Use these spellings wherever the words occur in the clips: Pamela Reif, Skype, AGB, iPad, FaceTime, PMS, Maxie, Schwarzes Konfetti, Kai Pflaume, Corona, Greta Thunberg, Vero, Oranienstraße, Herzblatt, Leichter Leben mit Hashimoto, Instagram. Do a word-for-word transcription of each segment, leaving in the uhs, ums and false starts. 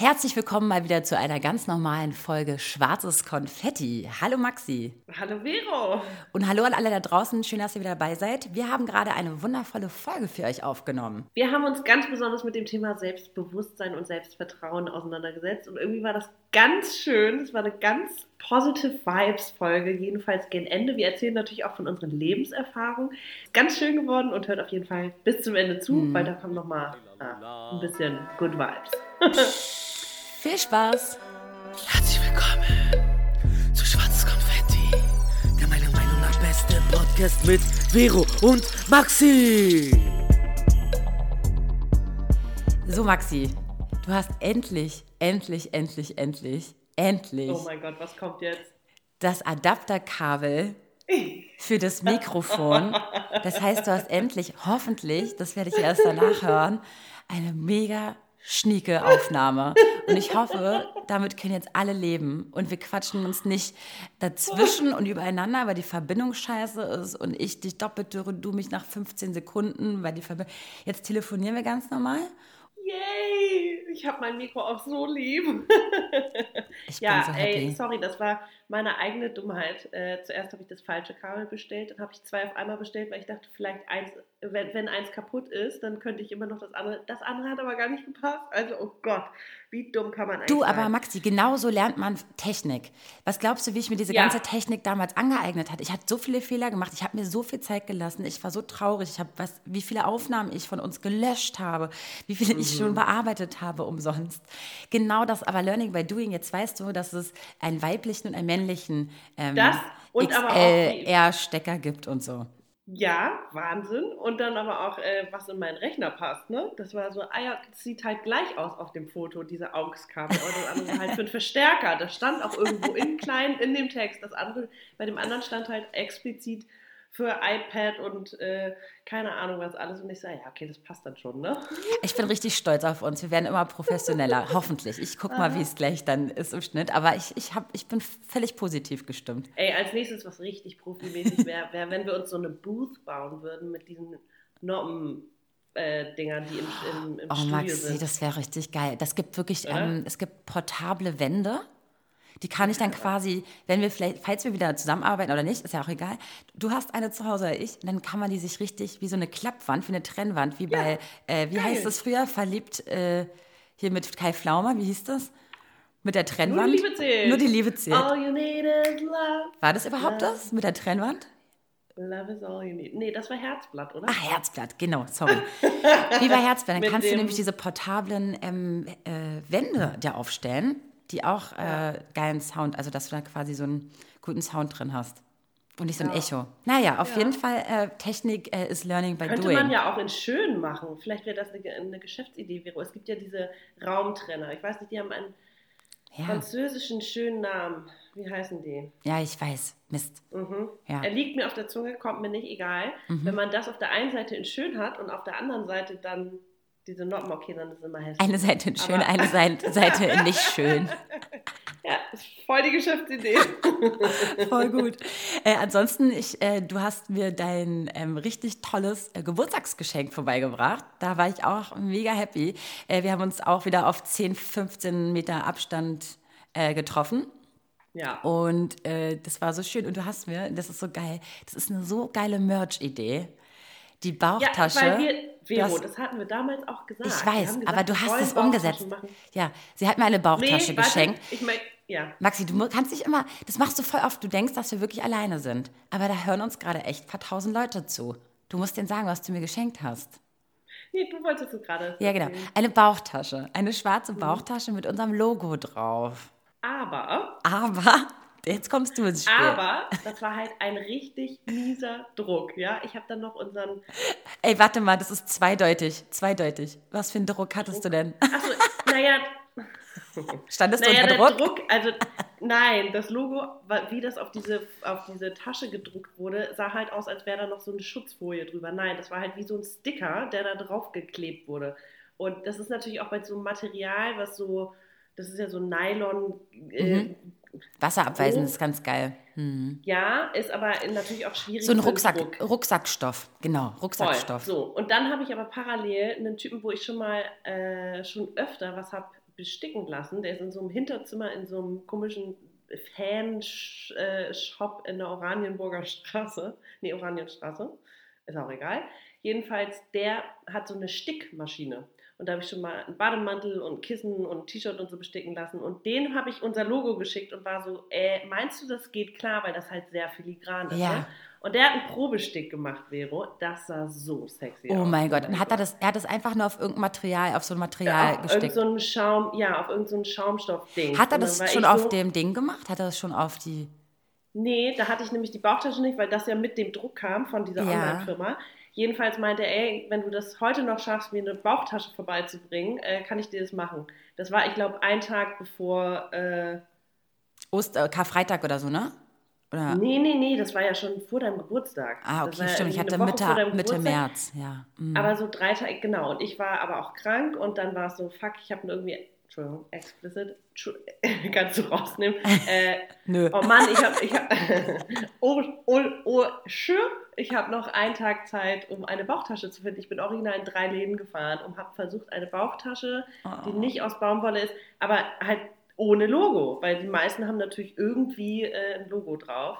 Herzlich willkommen mal wieder zu einer ganz normalen Folge Schwarzes Konfetti. Hallo Maxi. Hallo Vero. Und hallo an alle da draußen, schön, dass ihr wieder dabei seid. Wir haben gerade eine wundervolle Folge für euch aufgenommen. Wir haben uns ganz besonders mit dem Thema Selbstbewusstsein und Selbstvertrauen auseinandergesetzt und irgendwie war das ganz schön, es war eine ganz positive Vibes-Folge, jedenfalls gegen Ende. Wir erzählen natürlich auch von unseren Lebenserfahrungen. Ist ganz schön geworden und hört auf jeden Fall bis zum Ende zu, hm. weil da kommen nochmal ah, ein bisschen Good Vibes. Viel Spaß! Herzlich willkommen zu Schwarzes Konfetti, der meiner Meinung nach beste Podcast mit Vero und Maxi. So Maxi, du hast endlich, endlich, endlich, endlich Endlich. Oh mein Gott, was kommt jetzt? Das Adapterkabel für das Mikrofon. Das heißt, du hast endlich, hoffentlich, das werde ich erst danach hören, eine mega schnieke Aufnahme. Und ich hoffe, damit können jetzt alle leben. Und wir quatschen uns nicht dazwischen und übereinander, weil die Verbindung scheiße ist und ich dich doppelt höre, du mich nach fünfzehn Sekunden, weil die Verbindung... Jetzt telefonieren wir ganz normal. Yay! Ich habe mein Mikro auch so lieb. Ich ja, bin so happy. Ey, sorry, das war meine eigene Dummheit. Äh, zuerst habe ich das falsche Kabel bestellt, dann habe ich zwei auf einmal bestellt, weil ich dachte, vielleicht eins, wenn, wenn eins kaputt ist, dann könnte ich immer noch das andere. Das andere hat aber gar nicht gepasst. Also, oh Gott, wie dumm kann man eigentlich Du, aber sein? Maxi, genauso lernt man Technik. Was glaubst du, wie ich mir diese ja. ganze Technik damals angeeignet hatte? Ich hatte so viele Fehler gemacht, ich habe mir so viel Zeit gelassen, ich war so traurig, ich habe was, wie viele Aufnahmen ich von uns gelöscht habe, wie viele mhm. ich schon bearbeitet habe umsonst. Genau das, aber Learning by Doing, jetzt weißt du, dass es einen weiblichen und einen männlichen ähm, X L R-Stecker gibt und so. Ja, Wahnsinn. Und dann aber auch, äh, was in meinen Rechner passt, ne? Das war so, ah ja, sieht halt gleich aus auf dem Foto, diese A U X-Kabel. Und das andere war halt für einen Verstärker. Das stand auch irgendwo in klein in dem Text. Das andere, bei dem anderen stand halt explizit für iPad und äh, keine Ahnung was alles. Und ich sage, ja, okay, das passt dann schon, ne? Ich bin richtig stolz auf uns. Wir werden immer professioneller, hoffentlich. Ich gucke mal, wie es gleich dann ist im Schnitt. Aber ich, ich, hab, ich bin völlig positiv gestimmt. Ey, als nächstes, was richtig profimäßig wäre, wär, wenn wir uns so eine Booth bauen würden mit diesen Noppen. Äh, Dinger, die im, im, im oh, Studio Maxi, sind. Oh Maxi, das wäre richtig geil. Das gibt wirklich, ähm, es gibt portable Wände. Die kann ich dann quasi, wenn wir vielleicht, falls wir wieder zusammenarbeiten oder nicht, ist ja auch egal. Du hast eine zu Hause, oder ich, dann kann man die sich richtig wie so eine Klappwand, wie eine Trennwand, wie bei, ja, äh, wie geil. heißt das früher, verliebt, äh, hier mit Kai Pflaume, wie hieß das? Mit der Trennwand? Nur die Liebe zählt. Nur die Liebe zählt. All you need is love. War das überhaupt love. das mit der Trennwand? Love is all you need. Nee, das war Herzblatt, oder? Ach, Herzblatt, genau, sorry. Wie bei Herzblatt, dann mit kannst du nämlich diese portablen ähm, äh, Wände dir aufstellen, die auch ja. äh, geilen Sound, also dass du da quasi so einen guten Sound drin hast und nicht so ein ja. Echo. Naja, auf ja. jeden Fall, äh, Technik äh, ist Learning by Könnte Doing. Könnte man ja auch in schön machen. Vielleicht wäre das eine, eine Geschäftsidee, Vero. Es gibt ja diese Raumtrenner. Ich weiß nicht, die haben einen ja. französischen schönen Namen. Wie heißen die? Ja, ich weiß. Mist. Mhm. Ja. Er liegt mir auf der Zunge, kommt mir nicht egal. Mhm. Wenn man das auf der einen Seite in schön hat und auf der anderen Seite dann diese Noppen, okay, dann ist immer hässlich. Eine Seite in schön, aber eine Seite in nicht schön. Ja, voll die Geschäftsidee. Voll gut. Äh, ansonsten, ich, äh, du hast mir dein ähm, richtig tolles äh, Geburtstagsgeschenk vorbeigebracht. Da war ich auch mega happy. Äh, wir haben uns auch wieder auf zehn, fünfzehn Meter Abstand äh, getroffen. Ja. Und äh, das war so schön. Und du hast mir, das ist so geil, das ist eine so geile Merch-Idee. Die Bauchtasche. Ja, weil wir Vero, das, das hatten wir damals auch gesagt. Ich weiß, gesagt, aber du hast es umgesetzt. Ja, sie hat mir eine Bauchtasche nee, geschenkt. Warte, ich mein, ja. Maxi, du kannst dich immer, das machst du voll oft, du denkst, dass wir wirklich alleine sind. Aber da hören uns gerade echt ein paar tausend Leute zu. Du musst denen sagen, was du mir geschenkt hast. Nee, du wolltest es gerade. Ja, genau. Eine Bauchtasche, eine schwarze mhm. Bauchtasche mit unserem Logo drauf. Aber. Aber. Jetzt kommst du ins Spiel. Aber das war halt ein richtig mieser Druck, ja. Ich habe dann noch unseren... Ey, warte mal, das ist zweideutig, zweideutig. Was für einen Druck hattest Druck. du denn? Achso, naja... Standest naja, du unter Druck? Druck? Also, nein, das Logo, wie das auf diese, auf diese Tasche gedruckt wurde, sah halt aus, als wäre da noch so eine Schutzfolie drüber. Nein, das war halt wie so ein Sticker, der da drauf geklebt wurde. Und das ist natürlich auch bei so einem Material, was so... Das ist ja so Nylon... Äh, mhm. Wasserabweisend oh. ist ganz geil. Hm. Ja, ist aber natürlich auch schwierig. So ein Rucksack, Rucksackstoff, genau, Rucksackstoff. Voll. So, und dann habe ich aber parallel einen Typen, wo ich schon mal äh, schon öfter was habe besticken lassen. Der ist in so einem Hinterzimmer in so einem komischen Fan-Shop in der Oranienburger Straße. Nee, Oranienstraße. Ist auch egal. Jedenfalls, der hat so eine Stickmaschine. Und da habe ich schon mal einen Bademantel und Kissen und ein T-Shirt und so besticken lassen. Und den habe ich unser Logo geschickt und war so, äh, meinst du, das geht klar? Weil das halt sehr filigran ist. Ja. Ne? Und der hat einen Probestick gemacht, Vero. Das sah so sexy aus. Oh mein Gott. Und hat er das, er hat das einfach nur auf irgendein Material, auf so ein Material ja, auf gestickt? So einen Schaum, ja, auf irgendein so Schaumstoffding. Hat er das schon auf so, dem Ding gemacht? Hat er das schon auf die... Nee, da hatte ich nämlich die Bauchtasche nicht, weil das ja mit dem Druck kam von dieser ja. Online-Firma. Jedenfalls meinte er, ey, wenn du das heute noch schaffst, mir eine Bauchtasche vorbeizubringen, äh, kann ich dir das machen. Das war, ich glaube, ein Tag bevor... Äh, Oster, Karfreitag oder so, ne? Oder? Nee, nee, nee, das war ja schon vor deinem Geburtstag. Ah, okay, stimmt, ich hatte Mitte, Mitte März, ja. Mhm. Aber so drei Tage, genau, und ich war aber auch krank und dann war es so, fuck, ich habe irgendwie, Entschuldigung, explicit, kannst du rausnehmen. Äh, Nö. Oh Mann, ich habe, ich hab, oh, oh, oh, schön, ich habe noch einen Tag Zeit, um eine Bauchtasche zu finden. Ich bin original in drei Läden gefahren und habe versucht, eine Bauchtasche, oh. die nicht aus Baumwolle ist, aber halt, ohne Logo, weil die meisten haben natürlich irgendwie äh, ein Logo drauf.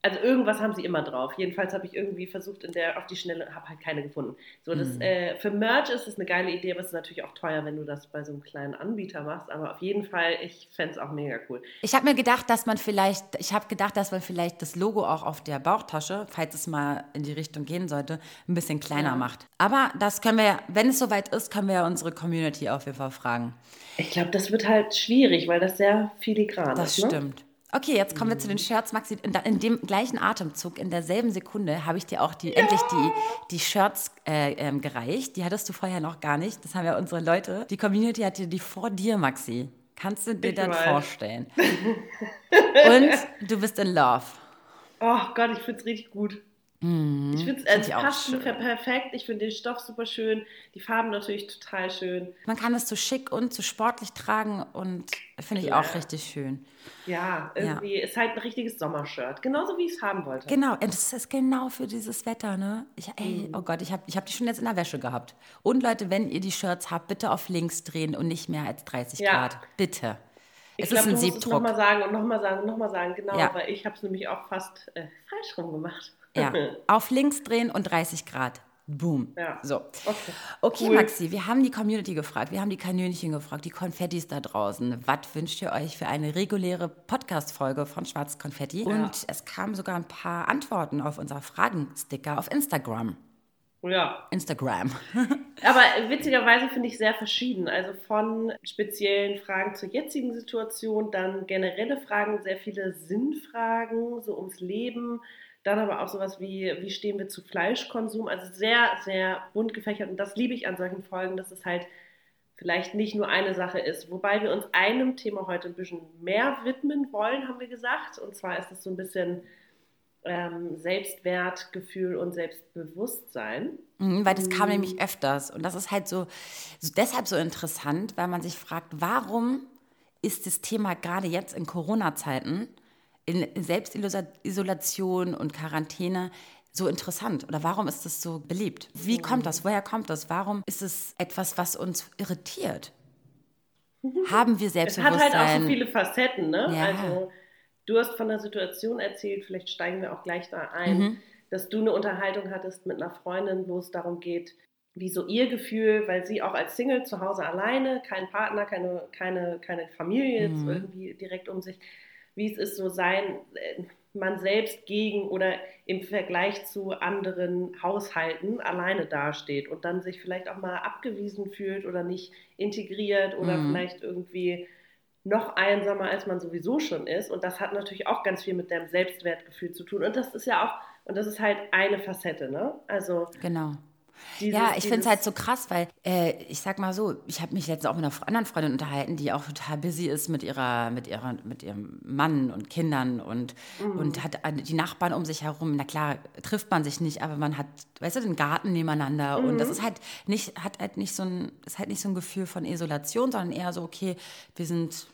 Also irgendwas haben sie immer drauf. Jedenfalls habe ich irgendwie versucht, in der auf die Schnelle, habe halt keine gefunden. So, das, mhm. äh, für Merch ist das eine geile Idee, aber es ist natürlich auch teuer, wenn du das bei so einem kleinen Anbieter machst. Aber auf jeden Fall, ich fände es auch mega cool. Ich habe mir gedacht, dass man vielleicht, ich habe gedacht, dass man vielleicht das Logo auch auf der Bauchtasche, falls es mal in die Richtung gehen sollte, ein bisschen kleiner ja. macht. Aber das können wir, wenn es soweit ist, können wir ja unsere Community auf jeden Fall fragen. Ich glaube, das wird halt schwierig, weil das sehr filigran das ist. Das stimmt. Ne? Okay, jetzt kommen wir zu den Shirts, Maxi. In dem gleichen Atemzug, in derselben Sekunde, habe ich dir auch die, ja. endlich die, die Shirts äh, ähm, gereicht. Die hattest du vorher noch gar nicht. Das haben ja unsere Leute. Die Community hatte die vor dir, Maxi. Kannst du dir ich das weiß. vorstellen? Und du bist in love. Oh Gott, ich finde es richtig gut. Mm, ich finde es passt super perfekt. Ich finde den Stoff super schön. Die Farben natürlich total schön. Man kann es zu schick und zu sportlich tragen und finde ich ja. auch richtig schön. Ja, irgendwie ja. ist halt ein richtiges Sommershirt. Genauso wie ich es haben wollte. Genau, das ist genau für dieses Wetter, ne? Ich, ey, mm. Oh Gott, ich habe ich hab die schon jetzt in der Wäsche gehabt. Und Leute, wenn ihr die Shirts habt, bitte auf links drehen und nicht mehr als dreißig ja. Grad. Bitte. Ich es glaub, ist ein Siebdruck. Ich glaube, du musst es nochmal sagen und nochmal sagen und nochmal sagen. Genau, ja. weil ich habe es nämlich auch fast äh, falsch rum gemacht. Ja, auf links drehen und dreißig Grad. Boom. Ja. So. Okay, okay cool. Maxi, wir haben die Community gefragt, wir haben die Kanönchen gefragt, die Konfettis da draußen. Was wünscht ihr euch für eine reguläre Podcast-Folge von Schwarzes Konfetti? Ja. Und es kamen sogar ein paar Antworten auf unser Fragensticker auf Instagram. Ja. Instagram. Aber witzigerweise finde ich sehr verschieden. Also von speziellen Fragen zur jetzigen Situation, dann generelle Fragen, sehr viele Sinnfragen, so ums Leben. Dann aber auch sowas wie, wie stehen wir zu Fleischkonsum? Also sehr, sehr bunt gefächert. Und das liebe ich an solchen Folgen, dass es halt vielleicht nicht nur eine Sache ist. Wobei wir uns einem Thema heute ein bisschen mehr widmen wollen, haben wir gesagt. Und zwar ist es so ein bisschen ähm, Selbstwertgefühl und Selbstbewusstsein. Mhm, weil das kam mhm. nämlich öfters. Und das ist halt so, so deshalb so interessant, weil man sich fragt, warum ist das Thema gerade jetzt in Corona-Zeiten in Selbstisolation und Quarantäne so interessant? Oder warum ist das so beliebt? Wie kommt das? Woher kommt das? Warum ist es etwas, was uns irritiert? Haben wir Selbstbewusstsein? Es hat halt auch so viele Facetten, ne? Ja. Also du hast von der Situation erzählt, vielleicht steigen wir auch gleich da ein, mhm. dass du eine Unterhaltung hattest mit einer Freundin, wo es darum geht, wie so ihr Gefühl, weil sie auch als Single zu Hause alleine, kein Partner, keine, keine, keine Familie mhm. jetzt irgendwie direkt um sich, wie es ist, so sein, man selbst gegen oder im Vergleich zu anderen Haushalten alleine dasteht und dann sich vielleicht auch mal abgewiesen fühlt oder nicht integriert oder mhm. vielleicht irgendwie noch einsamer, als man sowieso schon ist. Und das hat natürlich auch ganz viel mit deinem Selbstwertgefühl zu tun. Und das ist ja auch, und das ist halt eine Facette, ne? Also genau. Dieses, ja, ich finde es halt so krass, weil äh, ich sag mal so, ich habe mich letztens auch mit einer anderen Freundin unterhalten, die auch total busy ist mit ihrer, mit ihrer, mit ihrem Mann und Kindern und, mhm. und hat die Nachbarn um sich herum. Na klar, trifft man sich nicht, aber man hat, weißt du, den Garten nebeneinander mhm. und das ist halt nicht, hat halt nicht so ein, ist halt nicht so ein Gefühl von Isolation, sondern eher so, okay, wir sind.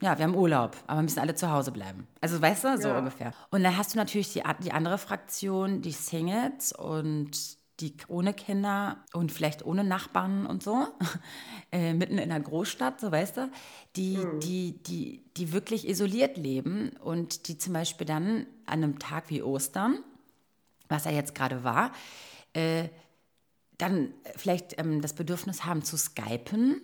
Ja, wir haben Urlaub, aber müssen alle zu Hause bleiben. Also, weißt du, so ja. ungefähr. Und dann hast du natürlich die, die andere Fraktion, die Singles und die ohne Kinder und vielleicht ohne Nachbarn und so, äh, mitten in der Großstadt, so weißt du, die, mhm. die, die, die wirklich isoliert leben und die zum Beispiel dann an einem Tag wie Ostern, was er jetzt gerade war, äh, dann vielleicht ähm, das Bedürfnis haben zu skypen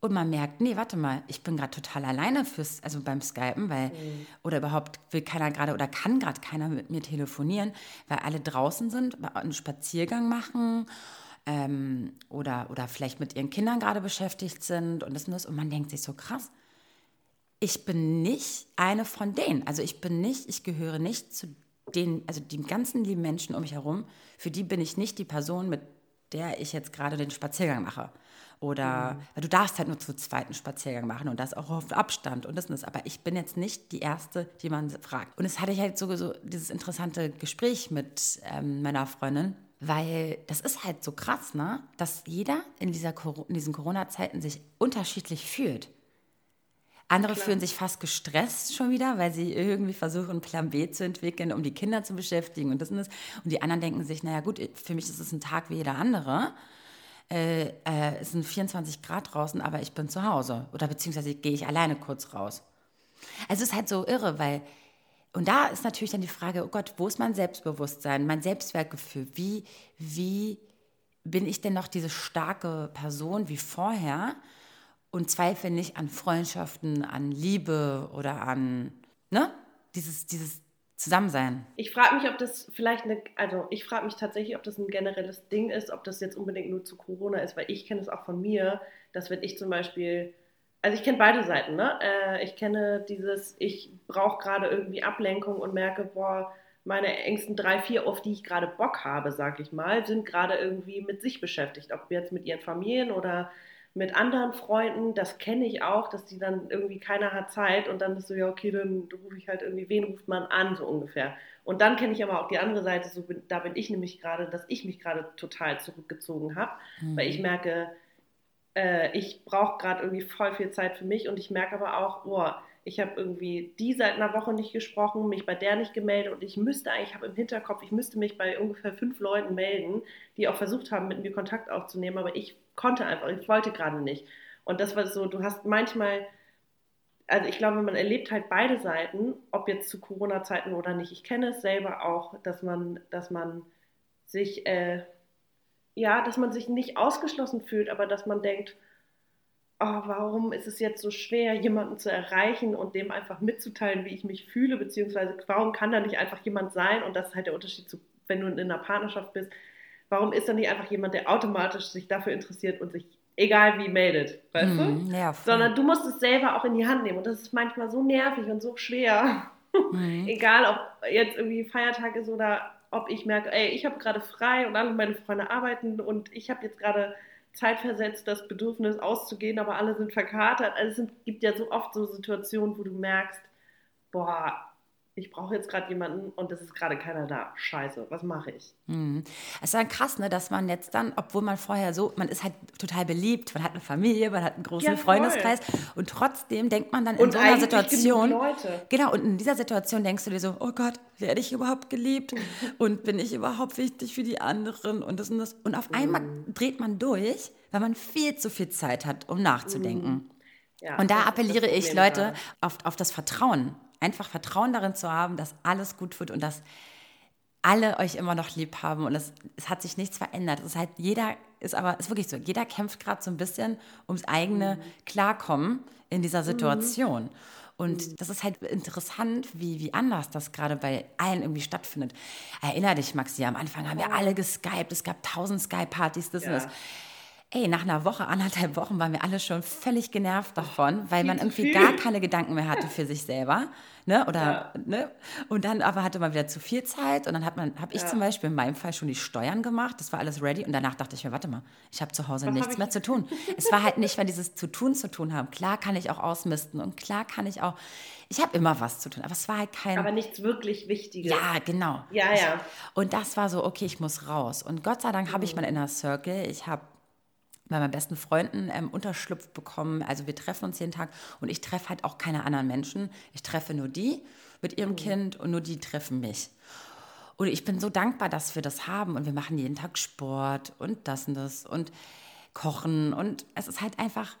und man merkt, nee, warte mal, ich bin gerade total alleine fürs, also beim Skypen, weil, mhm. oder überhaupt will keiner gerade oder kann gerade keiner mit mir telefonieren, weil alle draußen sind, einen Spaziergang machen ähm, oder, oder vielleicht mit ihren Kindern gerade beschäftigt sind und das und das. Und man denkt sich so, krass, ich bin nicht eine von denen. Also ich bin nicht, ich gehöre nicht zu den, also die ganzen lieben Menschen um mich herum, für die bin ich nicht die Person, mit der ich jetzt gerade den Spaziergang mache. Oder, mhm. weil du darfst halt nur zu zweiten Spaziergang machen und das auch auf Abstand und das und das. Aber ich bin jetzt nicht die Erste, die man fragt. Und es hatte ich halt so, so dieses interessante Gespräch mit ähm, meiner Freundin, weil das ist halt so krass, ne? Dass jeder in, dieser, in diesen Corona-Zeiten sich unterschiedlich fühlt. Andere Klar. fühlen sich fast gestresst schon wieder, weil sie irgendwie versuchen, einen Plan B zu entwickeln, um die Kinder zu beschäftigen und das und das. Und die anderen denken sich, naja gut, für mich ist es ein Tag wie jeder andere. Äh, äh, es sind vierundzwanzig Grad draußen, aber ich bin zu Hause. Oder beziehungsweise gehe ich alleine kurz raus. Also es ist halt so irre, weil... Und da ist natürlich dann die Frage, oh Gott, wo ist mein Selbstbewusstsein, mein Selbstwertgefühl? Wie, wie bin ich denn noch diese starke Person wie vorher? Und zweifle nicht an Freundschaften, an Liebe oder an, ne, dieses, dieses Zusammensein. Ich frage mich, ob das vielleicht eine, also ich frage mich tatsächlich, ob das ein generelles Ding ist, ob das jetzt unbedingt nur zu Corona ist, weil ich kenne das auch von mir, dass wenn ich zum Beispiel, also ich kenne beide Seiten, ne? Äh, ich kenne dieses, ich brauche gerade irgendwie Ablenkung und merke, boah, meine engsten drei, vier, auf die ich gerade Bock habe, sag ich mal, sind gerade irgendwie mit sich beschäftigt, ob jetzt mit ihren Familien oder mit anderen Freunden, das kenne ich auch, dass die dann irgendwie, keiner hat Zeit und dann ist so, ja okay, dann rufe ich halt irgendwie, wen ruft man an, so ungefähr. Und dann kenne ich aber auch die andere Seite, so bin, da bin ich nämlich gerade, dass ich mich gerade total zurückgezogen habe, mhm. weil ich merke, äh, ich brauche gerade irgendwie voll viel Zeit für mich und ich merke aber auch, boah, ich habe irgendwie die seit einer Woche nicht gesprochen, mich bei der nicht gemeldet und ich müsste eigentlich, ich habe im Hinterkopf, ich müsste mich bei ungefähr fünf Leuten melden, die auch versucht haben, mit mir Kontakt aufzunehmen, aber ich konnte einfach, ich wollte gerade nicht. Und das war so, du hast manchmal, also ich glaube, man erlebt halt beide Seiten, ob jetzt zu Corona-Zeiten oder nicht. Ich kenne es selber auch, dass man, dass man sich, äh, ja, dass man sich nicht ausgeschlossen fühlt, aber dass man denkt, oh, warum ist es jetzt so schwer, jemanden zu erreichen und dem einfach mitzuteilen, wie ich mich fühle, beziehungsweise warum kann da nicht einfach jemand sein? Und das ist halt der Unterschied zu, wenn du in einer Partnerschaft bist, warum ist da nicht einfach jemand, der automatisch sich dafür interessiert und sich egal wie meldet, weißt mm, du? Ja, sondern du musst es selber auch in die Hand nehmen und das ist manchmal so nervig und so schwer, mhm. egal ob jetzt irgendwie Feiertag ist oder ob ich merke, ey, ich habe gerade frei und alle meine Freunde arbeiten und ich habe jetzt gerade zeitversetzt das Bedürfnis auszugehen, aber alle sind verkatert. Also es sind, gibt ja so oft so Situationen, wo du merkst, boah, ich brauche jetzt gerade jemanden und es ist gerade keiner da. Scheiße, was mache ich? Mhm. Es ist dann krass, ne, dass man jetzt dann, obwohl man vorher so, man ist halt total beliebt, man hat eine Familie, man hat einen großen ja, Freundeskreis und trotzdem denkt man dann in und so einer Situation, Leute. Genau, und in dieser Situation denkst du dir so, oh Gott, werde ich überhaupt geliebt und bin ich überhaupt wichtig für die anderen und das und das. Und auf mhm. einmal dreht man durch, weil man viel zu viel Zeit hat, um nachzudenken. Mhm. Ja, und da appelliere ich, Leute, auf, auf das Vertrauen. Einfach Vertrauen darin zu haben, dass alles gut wird und dass alle euch immer noch lieb haben und es, es hat sich nichts verändert. Es ist halt jeder, ist aber ist wirklich so, jeder kämpft gerade so ein bisschen ums eigene mhm. Klarkommen in dieser Situation. Mhm. Und mhm. das ist halt interessant, wie, wie anders das gerade bei allen irgendwie stattfindet. Erinner dich, Maxi, am Anfang haben wir alle geskypt, es gab tausend Skype-Partys, das ja. und das. Ey, nach einer Woche, anderthalb Wochen waren wir alle schon völlig genervt davon, weil man irgendwie gar keine Gedanken mehr hatte für sich selber. Ne? Oder, ja. ne? Und dann aber hatte man wieder zu viel Zeit und dann habe hab ich ja. zum Beispiel in meinem Fall schon die Steuern gemacht, das war alles ready und danach dachte ich mir, warte mal, ich habe zu Hause Was nichts mehr zu tun. Es war halt nicht mehr dieses zu tun zu tun haben. Klar kann ich auch ausmisten und klar kann ich auch... Ich habe immer was zu tun, aber es war halt kein... Aber nichts wirklich Wichtiges. Ja, genau. Ja, ja. Und das war so, okay, ich muss raus. Und Gott sei Dank mhm. habe ich mein Inner Circle, ich habe bei meinen besten Freunden ähm, Unterschlupf bekommen. Also wir treffen uns jeden Tag und ich treffe halt auch keine anderen Menschen. Ich treffe nur die mit ihrem mhm. Kind und nur die treffen mich. Oder ich bin so dankbar, dass wir das haben und wir machen jeden Tag Sport und das und das und kochen. Und es ist halt einfach,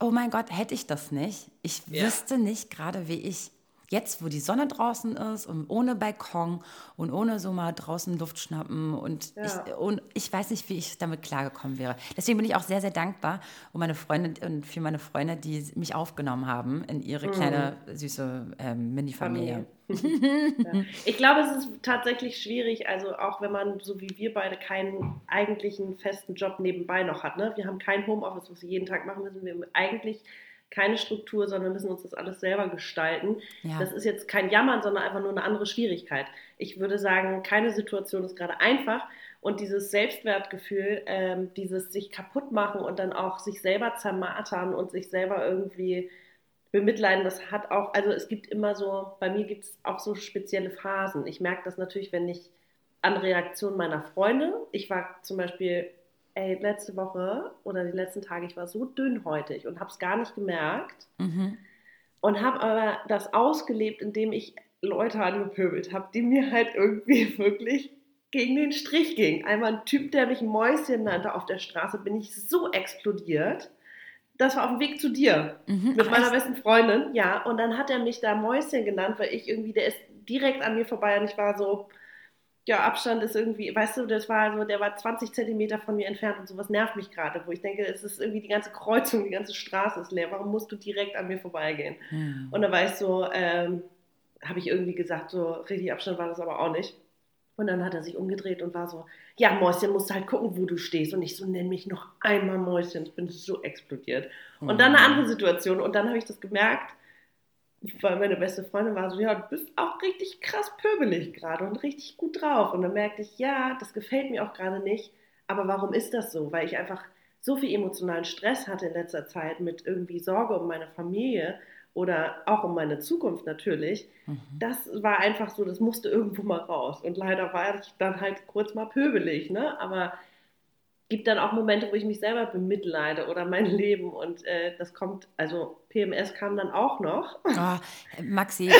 oh mein Gott, hätte ich das nicht. Ich ja. wüsste nicht gerade, wie ich jetzt, wo die Sonne draußen ist und ohne Balkon und ohne so mal draußen Luft schnappen und, ja. ich, und ich weiß nicht, wie ich damit klargekommen wäre. Deswegen bin ich auch sehr, sehr dankbar um meine Freunde und für meine Freunde, die mich aufgenommen haben in ihre mhm. kleine, süße ähm, Mini-Familie. Familie. Ja. Ich glaube, es ist tatsächlich schwierig, also auch wenn man, so wie wir beide, keinen eigentlichen festen Job nebenbei noch hat. Ne? Wir haben kein Homeoffice, was wir jeden Tag machen müssen. Wir haben eigentlich keine Struktur, sondern wir müssen uns das alles selber gestalten. Ja. Das ist jetzt kein Jammern, sondern einfach nur eine andere Schwierigkeit. Ich würde sagen, keine Situation ist gerade einfach. Und dieses Selbstwertgefühl, ähm, dieses sich kaputt machen und dann auch sich selber zermartern und sich selber irgendwie bemitleiden, das hat auch, also es gibt immer so, bei mir gibt es auch so spezielle Phasen. Ich merke das natürlich, wenn ich an Reaktionen meiner Freunde, ich war zum Beispiel... ey, letzte Woche oder die letzten Tage, ich war so dünnhäutig und habe es gar nicht gemerkt mhm. und habe aber das ausgelebt, indem ich Leute angepöbelt habe, die mir halt irgendwie wirklich gegen den Strich gingen. Einmal ein Typ, der mich Mäuschen nannte auf der Straße, bin ich so explodiert. Das war auf dem Weg zu dir mhm. mit meiner besten Freundin, ja, und dann hat er mich da Mäuschen genannt, weil ich irgendwie, der ist direkt an mir vorbei und ich war so... ja, Abstand ist irgendwie, weißt du, das war so, der war zwanzig Zentimeter von mir entfernt und sowas nervt mich gerade, wo ich denke, es ist irgendwie die ganze Kreuzung, die ganze Straße ist leer, warum musst du direkt an mir vorbeigehen? Ja. Und da war ich so, ähm, habe ich irgendwie gesagt, so richtig Abstand war das aber auch nicht. Und dann hat er sich umgedreht und war so, ja, Mäuschen, musst du halt gucken, wo du stehst. Und ich so, nenn mich noch einmal Mäuschen, ich bin so explodiert. Mhm. Und dann eine andere Situation und dann habe ich das gemerkt, weil meine beste Freundin war so, ja, du bist auch richtig krass pöbelig gerade und richtig gut drauf. Und dann merkte ich, ja, das gefällt mir auch gerade nicht. Aber warum ist das so? Weil ich einfach so viel emotionalen Stress hatte in letzter Zeit mit irgendwie Sorge um meine Familie oder auch um meine Zukunft natürlich. Mhm. Das war einfach so, das musste irgendwo mal raus. Und leider war ich dann halt kurz mal pöbelig, ne? Aber gibt dann auch Momente, wo ich mich selber bemitleide oder mein Leben und äh, das kommt, also P M S kam dann auch noch. Oh, Maxi,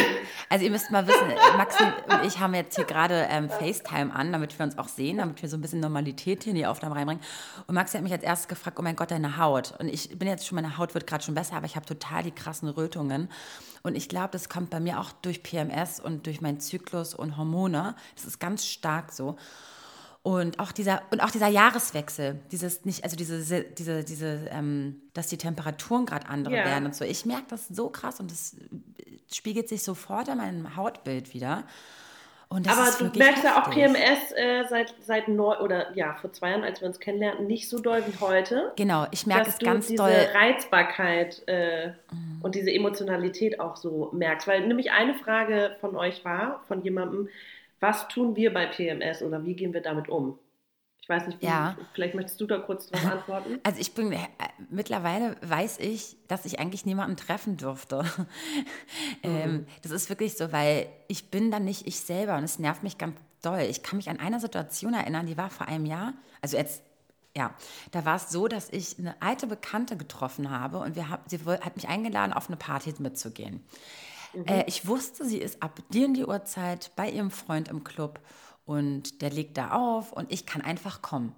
also ihr müsst mal wissen, Maxi und ich haben jetzt hier gerade ähm, FaceTime an, damit wir uns auch sehen, damit wir so ein bisschen Normalität hier in die Aufnahme reinbringen. Und Maxi hat mich als erstes gefragt, oh mein Gott, deine Haut. Und ich bin jetzt schon, meine Haut wird gerade schon besser, aber ich habe total die krassen Rötungen. Und ich glaube, das kommt bei mir auch durch P M S und durch meinen Zyklus und Hormone. Das ist ganz stark so. Und auch dieser und auch dieser Jahreswechsel, dieses nicht, also diese diese diese, ähm, dass die Temperaturen gerade andere yeah. werden und so. Ich merke das so krass und das spiegelt sich sofort in meinem Hautbild wieder. Und das aber ist du merkst heftig. Ja auch P M S äh, seit seit neu oder ja vor zwei Jahren, als wir uns kennenlernten, nicht so doll wie heute. Genau, ich merke es ganz doll. Dass du diese Reizbarkeit äh, mhm. und diese Emotionalität auch so merkst, weil nämlich eine Frage von euch war von jemandem. Was tun wir bei P M S oder wie gehen wir damit um? Ich weiß nicht, ja. vielleicht möchtest du da kurz drauf antworten. Also ich bin, äh, mittlerweile weiß ich, dass ich eigentlich niemanden treffen durfte. Mhm. Ähm, das ist wirklich so, weil ich bin dann nicht ich selber und es nervt mich ganz doll. Ich kann mich an eine Situation erinnern, die war vor einem Jahr, also jetzt, ja, da war es so, dass ich eine alte Bekannte getroffen habe und wir hab, sie hat mich eingeladen, auf eine Party mitzugehen. Mhm. Äh, ich wusste, sie ist ab dir in die Uhrzeit bei ihrem Freund im Club und der legt da auf und ich kann einfach kommen.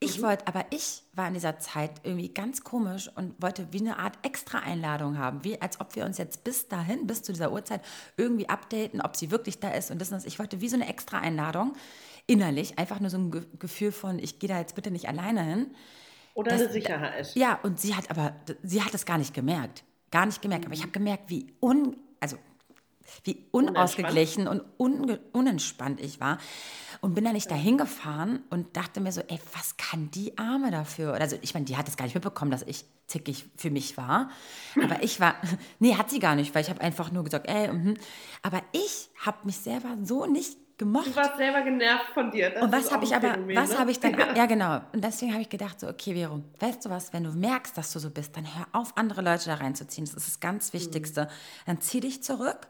Ich mhm. wollte, aber ich war in dieser Zeit irgendwie ganz komisch und wollte wie eine Art Extra-Einladung haben, wie als ob wir uns jetzt bis dahin, bis zu dieser Uhrzeit irgendwie updaten, ob sie wirklich da ist und das und das. Ich wollte wie so eine Extra-Einladung innerlich, einfach nur so ein Ge- Gefühl von, ich gehe da jetzt bitte nicht alleine hin. Oder das, eine Sicherheit. Ja, und sie hat aber, sie hat das gar nicht gemerkt, gar nicht gemerkt, mhm. aber ich habe gemerkt, wie un Also wie unausgeglichen und unge- unentspannt ich war und bin da nicht dahin gefahren und dachte mir so, ey, was kann die Arme dafür? Also ich meine, die hat das gar nicht mitbekommen, dass ich zickig für mich war, aber ich war, nee, hat sie gar nicht, weil ich habe einfach nur gesagt, ey, mhm. aber ich habe mich selber so nicht gemocht. Du warst selber genervt von dir. Das und was habe ich aber, Phänomen, was ne? habe ich dann, ja. ja genau, und deswegen habe ich gedacht so, okay Vero, weißt du was, wenn du merkst, dass du so bist, dann hör auf, andere Leute da reinzuziehen, das ist das ganz Wichtigste. Mhm. Dann zieh dich zurück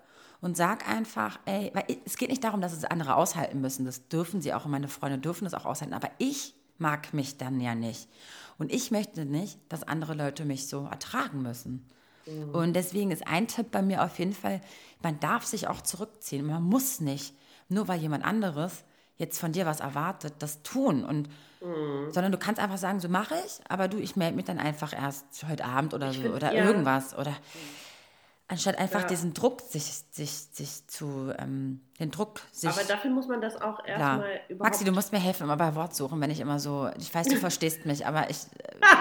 und sag einfach, ey, weil es geht nicht darum, dass es andere aushalten müssen, das dürfen sie auch und meine Freunde dürfen das auch aushalten, aber ich mag mich dann ja nicht. Und ich möchte nicht, dass andere Leute mich so ertragen müssen. Mhm. Und deswegen ist ein Tipp bei mir auf jeden Fall, man darf sich auch zurückziehen, man muss nicht. nur weil jemand anderes jetzt von dir was erwartet, das tun. Und, mhm. Sondern du kannst einfach sagen, so mache ich, aber du, ich melde mich dann einfach erst heute Abend oder ich so find, oder ja. irgendwas. Oder anstatt einfach ja. diesen Druck sich, sich, sich zu, ähm, den Druck sich... Aber dafür muss man das auch erstmal überhaupt... Maxi, du musst mir helfen, immer bei Wortsuchen, wenn ich immer so, ich weiß, du verstehst mich, aber ich,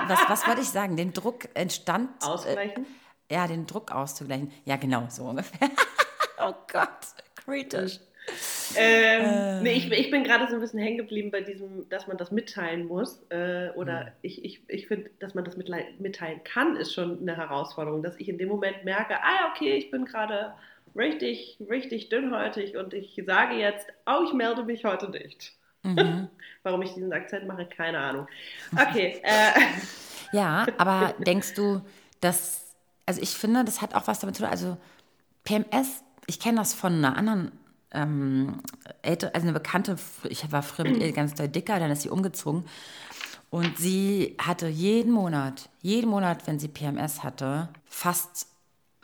was, was wollte ich sagen? Den Druck entstand... Ausgleichen? Äh, ja, den Druck auszugleichen. Ja, genau, so ungefähr. Oh Gott, kritisch. Ähm, ähm. Nee, ich, ich bin gerade so ein bisschen hängen geblieben bei diesem, dass man das mitteilen muss äh, oder mhm. ich, ich, ich finde, dass man das mitteilen kann, ist schon eine Herausforderung, dass ich in dem Moment merke, ah okay, ich bin gerade richtig, richtig dünnhäutig und ich sage jetzt, oh, ich melde mich heute nicht. Mhm. Warum ich diesen Akzent mache, keine Ahnung. Okay. äh. Ja, aber denkst du, dass, also ich finde, das hat auch was damit zu tun, also P M S, ich kenne das von einer anderen Ähm, also eine Bekannte, ich war früher mit ihr ganz doll dicker, dann ist sie umgezogen und sie hatte jeden Monat, jeden Monat, wenn sie P M S hatte, fast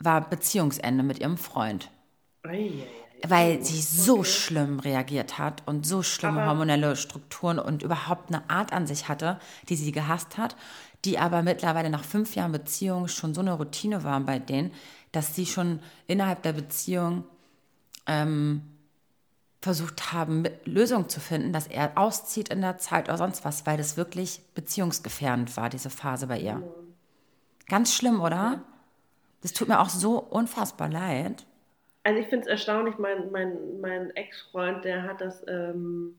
war Beziehungsende mit ihrem Freund, weil sie so okay. schlimm reagiert hat und so schlimme aber hormonelle Strukturen und überhaupt eine Art an sich hatte, die sie gehasst hat, die aber mittlerweile nach fünf Jahren Beziehung schon so eine Routine war bei denen, dass sie schon innerhalb der Beziehung ähm, versucht haben, Lösungen zu finden, dass er auszieht in der Zeit oder sonst was, weil das wirklich beziehungsgefährdend war, diese Phase bei ihr. Ganz schlimm, oder? Das tut mir auch so unfassbar leid. Also ich finde es erstaunlich, mein, mein, mein Ex-Freund, der hat das, ähm,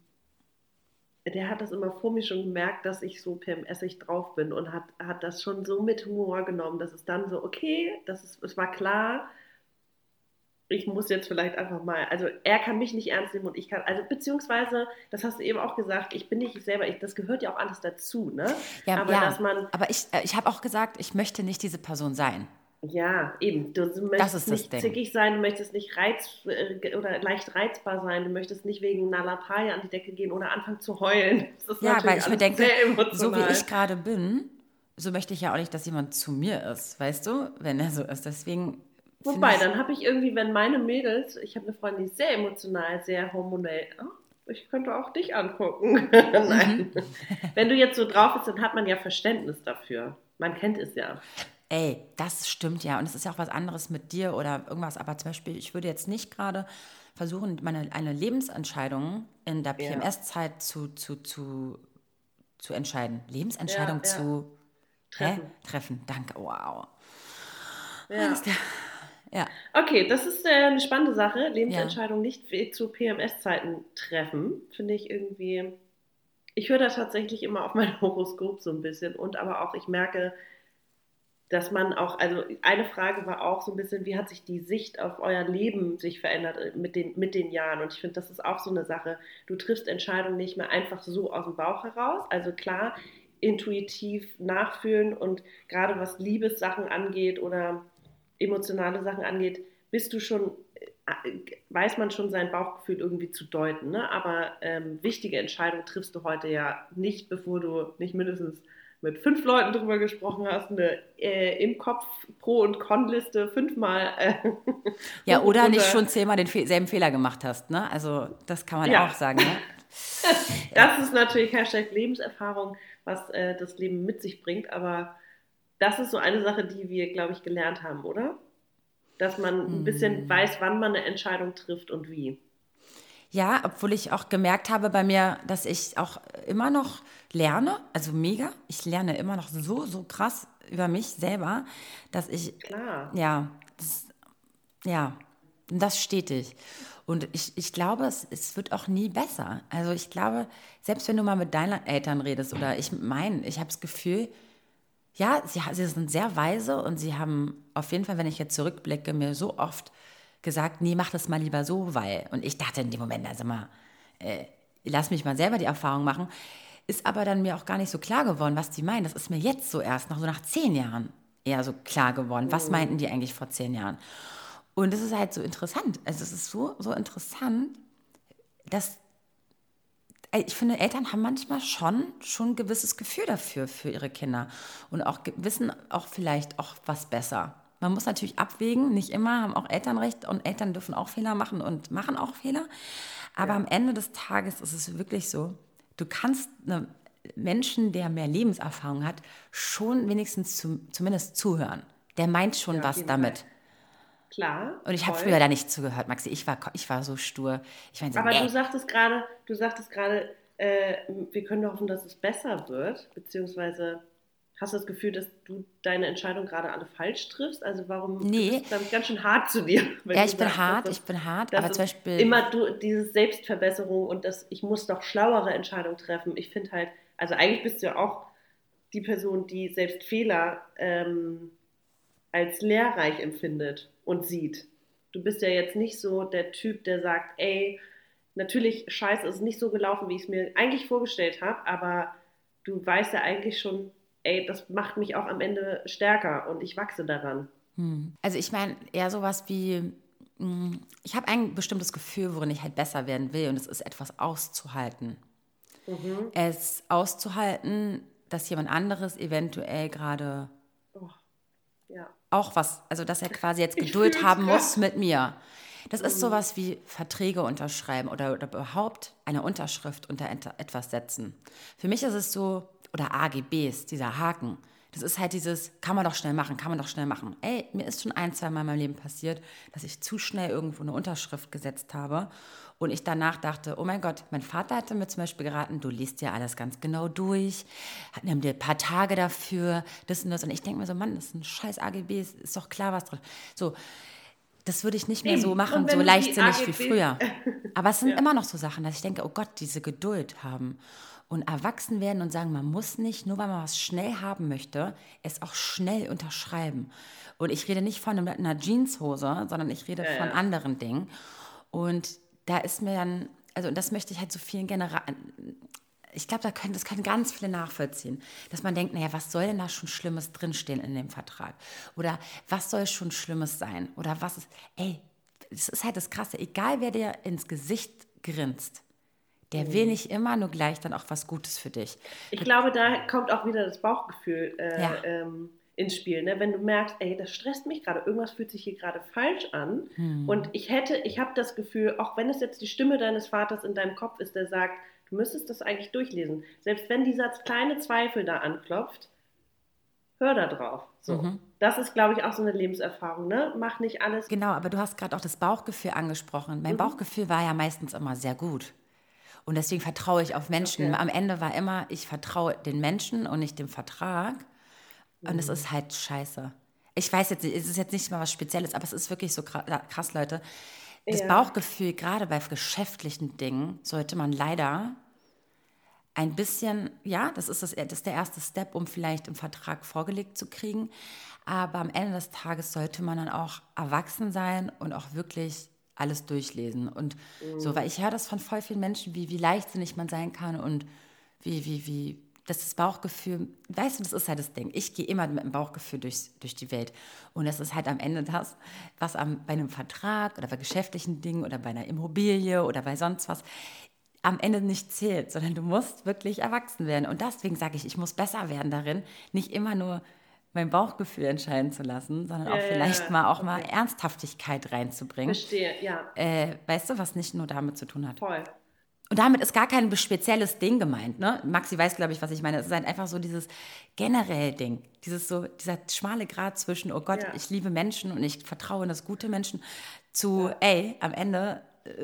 der hat das immer vor mir schon gemerkt, dass ich so P M S-ig drauf bin und hat, hat das schon so mit Humor genommen, dass es dann so, okay, das ist, es war klar, ich muss jetzt vielleicht einfach mal, also er kann mich nicht ernst nehmen und ich kann, also beziehungsweise, das hast du eben auch gesagt, ich bin nicht ich selber, ich, das gehört ja auch alles dazu, ne? Ja, aber ja, dass man, aber ich, ich habe auch gesagt, ich möchte nicht diese Person sein. Ja, eben, du möchtest nicht zickig sein, du möchtest nicht reiz oder leicht reizbar sein, du möchtest nicht wegen einer Lappalie an die Decke gehen oder anfangen zu heulen. Das ist ja, weil ich mir denke, so wie ich gerade bin, so möchte ich ja auch nicht, dass jemand zu mir ist, weißt du, wenn er so ist, deswegen... Wobei, dann habe ich irgendwie, wenn meine Mädels, ich habe eine Freundin, die ist sehr emotional, sehr hormonell, oh, ich könnte auch dich angucken. Nein. Wenn du jetzt so drauf bist, dann hat man ja Verständnis dafür. Man kennt es ja. Ey, das stimmt ja. Und es ist ja auch was anderes mit dir oder irgendwas. Aber zum Beispiel, ich würde jetzt nicht gerade versuchen, meine eine Lebensentscheidung in der P M S-Zeit ja. zu, zu, zu, zu entscheiden. Lebensentscheidung ja, ja. zu treffen. Hä? Treffen, danke. Wow. Ja. Ja. Okay, das ist äh, eine spannende Sache. Lebensentscheidungen ja. nicht zu P M S-Zeiten treffen, finde ich irgendwie. Ich höre da tatsächlich immer auf mein Horoskop so ein bisschen und aber auch, ich merke, dass man auch, also eine Frage war auch so ein bisschen, wie hat sich die Sicht auf euer Leben sich verändert mit den, mit den Jahren? Und ich finde, das ist auch so eine Sache. Du triffst Entscheidungen nicht mehr einfach so aus dem Bauch heraus. Also klar, intuitiv nachfühlen und gerade was Liebessachen angeht oder emotionale Sachen angeht, bist du schon, weiß man schon sein Bauchgefühl irgendwie zu deuten, ne? Aber ähm, wichtige Entscheidungen triffst du heute ja nicht, bevor du nicht mindestens mit fünf Leuten drüber gesprochen hast, eine äh, im Kopf Pro- und Con-Liste fünfmal. Äh, ja, oder nicht schon zehnmal denselben Fe- Fehler gemacht hast, ne? Also das kann man ja auch sagen, ne? Das ist natürlich Hashtag Lebenserfahrung, was äh, das Leben mit sich bringt, aber das ist so eine Sache, die wir, glaube ich, gelernt haben, oder? Dass man ein bisschen mm. weiß, wann man eine Entscheidung trifft und wie. Ja, obwohl ich auch gemerkt habe bei mir, dass ich auch immer noch lerne, also mega, ich lerne immer noch so, so krass über mich selber, dass ich, Klar. ja, das, ja, das stetig. Und ich, ich glaube, es, es wird auch nie besser. Also ich glaube, selbst wenn du mal mit deinen Eltern redest oder ich mit meinen, ich habe das Gefühl, ja, sie, sie sind sehr weise und sie haben auf jeden Fall, wenn ich jetzt zurückblicke, mir so oft gesagt, nee, mach das mal lieber so, weil... Und ich dachte in dem Moment, also mal, äh, lass mich mal selber die Erfahrung machen. Ist aber dann mir auch gar nicht so klar geworden, was die meinen. Das ist mir jetzt so erst, nach so nach zehn Jahren eher so klar geworden. Was meinten die eigentlich vor zehn Jahren? Und das ist halt so interessant. Also es ist so, so interessant, dass... Ich finde, Eltern haben manchmal schon, schon ein gewisses Gefühl dafür, für ihre Kinder. Und auch wissen auch vielleicht auch was besser Man muss natürlich abwägen, nicht immer haben auch Eltern recht und Eltern dürfen auch Fehler machen und machen auch Fehler. Aber ja. am Ende des Tages ist es wirklich so, du kannst einem Menschen, der mehr Lebenserfahrung hat, schon wenigstens zu, zumindest zuhören. Der meint schon ja, was damit. Fall. Klar. Und ich habe früher da nicht zugehört, Maxi. Ich war, ich war so stur. Ich mein, so, aber ey. du sagtest gerade, du sagtest gerade, äh, wir können hoffen, dass es besser wird, beziehungsweise... Hast du das Gefühl, dass du deine Entscheidung gerade alle falsch triffst? Also warum nee. bist du damit ganz schön hart zu dir? Ja, ich bin sagst, hart, das, ich bin hart, aber zum Beispiel... Immer du, diese Selbstverbesserung und das, ich muss doch schlauere Entscheidungen treffen. Ich finde halt, also eigentlich bist du ja auch die Person, die selbst Fehler ähm, als lehrreich empfindet und sieht. Du bist ja jetzt nicht so der Typ, der sagt, ey, natürlich, scheiße, ist nicht so gelaufen, wie ich es mir eigentlich vorgestellt habe, aber du weißt ja eigentlich schon... ey, das macht mich auch am Ende stärker und ich wachse daran. Hm. Also ich meine eher sowas wie, ich habe ein bestimmtes Gefühl, worin ich halt besser werden will und es ist etwas auszuhalten. Mhm. Es auszuhalten, dass jemand anderes eventuell gerade oh. ja. auch was, also dass er quasi jetzt Geduld haben muss mit mir. Das ist sowas wie Verträge unterschreiben oder, oder überhaupt eine Unterschrift unter etwas setzen. Für mich ist es so, oder A G Bs, dieser Haken, das ist halt dieses, kann man doch schnell machen, kann man doch schnell machen. Ey, mir ist schon ein, zwei Mal in meinem Leben passiert, dass ich zu schnell irgendwo eine Unterschrift gesetzt habe und ich danach dachte, oh mein Gott, mein Vater hatte mir zum Beispiel geraten, du liest dir alles ganz genau durch, nimm dir ein paar Tage dafür, das und das. Und ich denke mir so, Mann, das ist ein scheiß A G Bs, ist doch klar, was drin. So, das würde ich nicht mehr so machen, so leichtsinnig wie früher. Aber es sind ja. immer noch so Sachen, dass ich denke, oh Gott, diese Geduld haben und erwachsen werden und sagen, man muss nicht, nur weil man was schnell haben möchte, es auch schnell unterschreiben. Und ich rede nicht von einer Jeanshose, sondern ich rede ja, von ja. anderen Dingen. Und da ist mir dann, also das möchte ich halt so vielen Generationen, ich glaube, da können, das können ganz viele nachvollziehen, dass man denkt, naja, was soll denn da schon Schlimmes drinstehen in dem Vertrag? Oder was soll schon Schlimmes sein? Oder was ist, ey, das ist halt das Krasse, egal wer dir ins Gesicht grinst, der mhm. will nicht immer nur gleich dann auch was Gutes für dich. Ich glaube, da kommt auch wieder das Bauchgefühl äh, ja. ähm, ins Spiel, ne? Wenn du merkst, ey, das stresst mich gerade, irgendwas fühlt sich hier gerade falsch an mhm. und ich hätte, ich habe das Gefühl, auch wenn es jetzt die Stimme deines Vaters in deinem Kopf ist, der sagt, du müsstest das eigentlich durchlesen. Selbst wenn dieser kleine Zweifel da anklopft, hör da drauf. So. Mhm. Das ist, glaube ich, auch so eine Lebenserfahrung, ne? Mach nicht alles. Genau, aber du hast gerade auch das Bauchgefühl angesprochen. Mein mhm. Bauchgefühl war ja meistens immer sehr gut. Und deswegen vertraue ich auf Menschen. Okay. Am Ende war immer, ich vertraue den Menschen und nicht dem Vertrag. Mhm. Und es ist halt scheiße. Ich weiß jetzt nicht, es ist jetzt nicht mal was Spezielles, aber es ist wirklich so krass, Leute. Das ja. Bauchgefühl, gerade bei geschäftlichen Dingen, sollte man leider ein bisschen, ja, das ist, das, das ist der erste Step, um vielleicht im Vertrag vorgelegt zu kriegen, aber am Ende des Tages sollte man dann auch erwachsen sein und auch wirklich alles durchlesen. Und mhm. so, weil ich höre das von voll vielen Menschen, wie, wie leichtsinnig man sein kann und wie, wie, wie, das ist Bauchgefühl, weißt du, das ist halt das Ding. Ich gehe immer mit dem Bauchgefühl durchs, durch die Welt. Und das ist halt am Ende das, was am, bei einem Vertrag oder bei geschäftlichen Dingen oder bei einer Immobilie oder bei sonst was am Ende nicht zählt, sondern du musst wirklich erwachsen werden. Und deswegen sage ich, ich muss besser werden darin, nicht immer nur mein Bauchgefühl entscheiden zu lassen, sondern ja, auch vielleicht ja, ja. mal auch okay. mal Ernsthaftigkeit reinzubringen. Verstehe, ja. Äh, weißt du, was nicht nur damit zu tun hat. Voll. Und damit ist gar kein spezielles Ding gemeint, ne? Maxi weiß, glaube ich, was ich meine. Es ist halt einfach so dieses generelle Ding, dieses so, dieser schmale Grat zwischen, oh Gott, ja. ich liebe Menschen und ich vertraue in das gute Menschen, zu, ja. ey, am Ende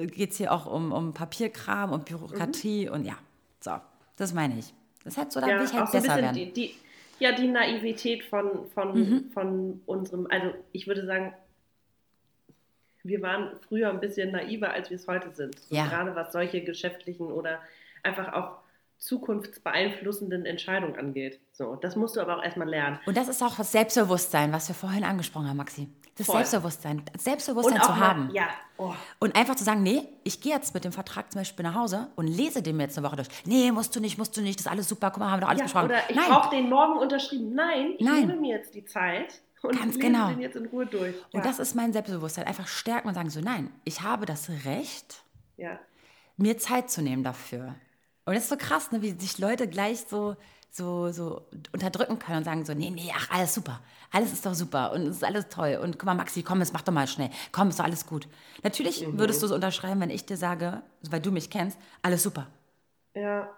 geht es hier auch um, um Papierkram und Bürokratie mhm. und ja, so, das meine ich. Das ist halt so, da ja, will ich halt besser werden. Die, die, ja, die Naivität von, von, mhm. von unserem, also ich würde sagen, wir waren früher ein bisschen naiver, als wir es heute sind. So ja. Gerade was solche geschäftlichen oder einfach auch zukunftsbeeinflussenden Entscheidungen angeht. So, das musst du aber auch erstmal lernen. Und das ist auch das Selbstbewusstsein, was wir vorhin angesprochen haben, Maxi. Das Voll. Selbstbewusstsein, Selbstbewusstsein zu mal, haben. Ja. Oh. Und einfach zu sagen, nee, ich gehe jetzt mit dem Vertrag zum Beispiel nach Hause und lese den mir jetzt eine Woche durch. Nee, musst du nicht, musst du nicht, das ist alles super, guck mal, haben wir doch alles ja, besprochen. Oder ich brauche den morgen unterschrieben. Nein, ich Nein. nehme mir jetzt die Zeit. Und ganz genau. Den jetzt in Ruhe durch. Und ja. das ist mein Selbstbewusstsein. Einfach stärken und sagen so, nein, ich habe das Recht, ja. mir Zeit zu nehmen dafür. Und das ist so krass, ne, wie sich Leute gleich so so, so unterdrücken kann und sagen so, nee, nee, ach, alles super, alles ist doch super und es ist alles toll und guck mal, Maxi, komm, jetzt mach doch mal schnell, komm, ist doch alles gut. Natürlich mhm. würdest du es unterschreiben, wenn ich dir sage, weil du mich kennst, alles super. Ja.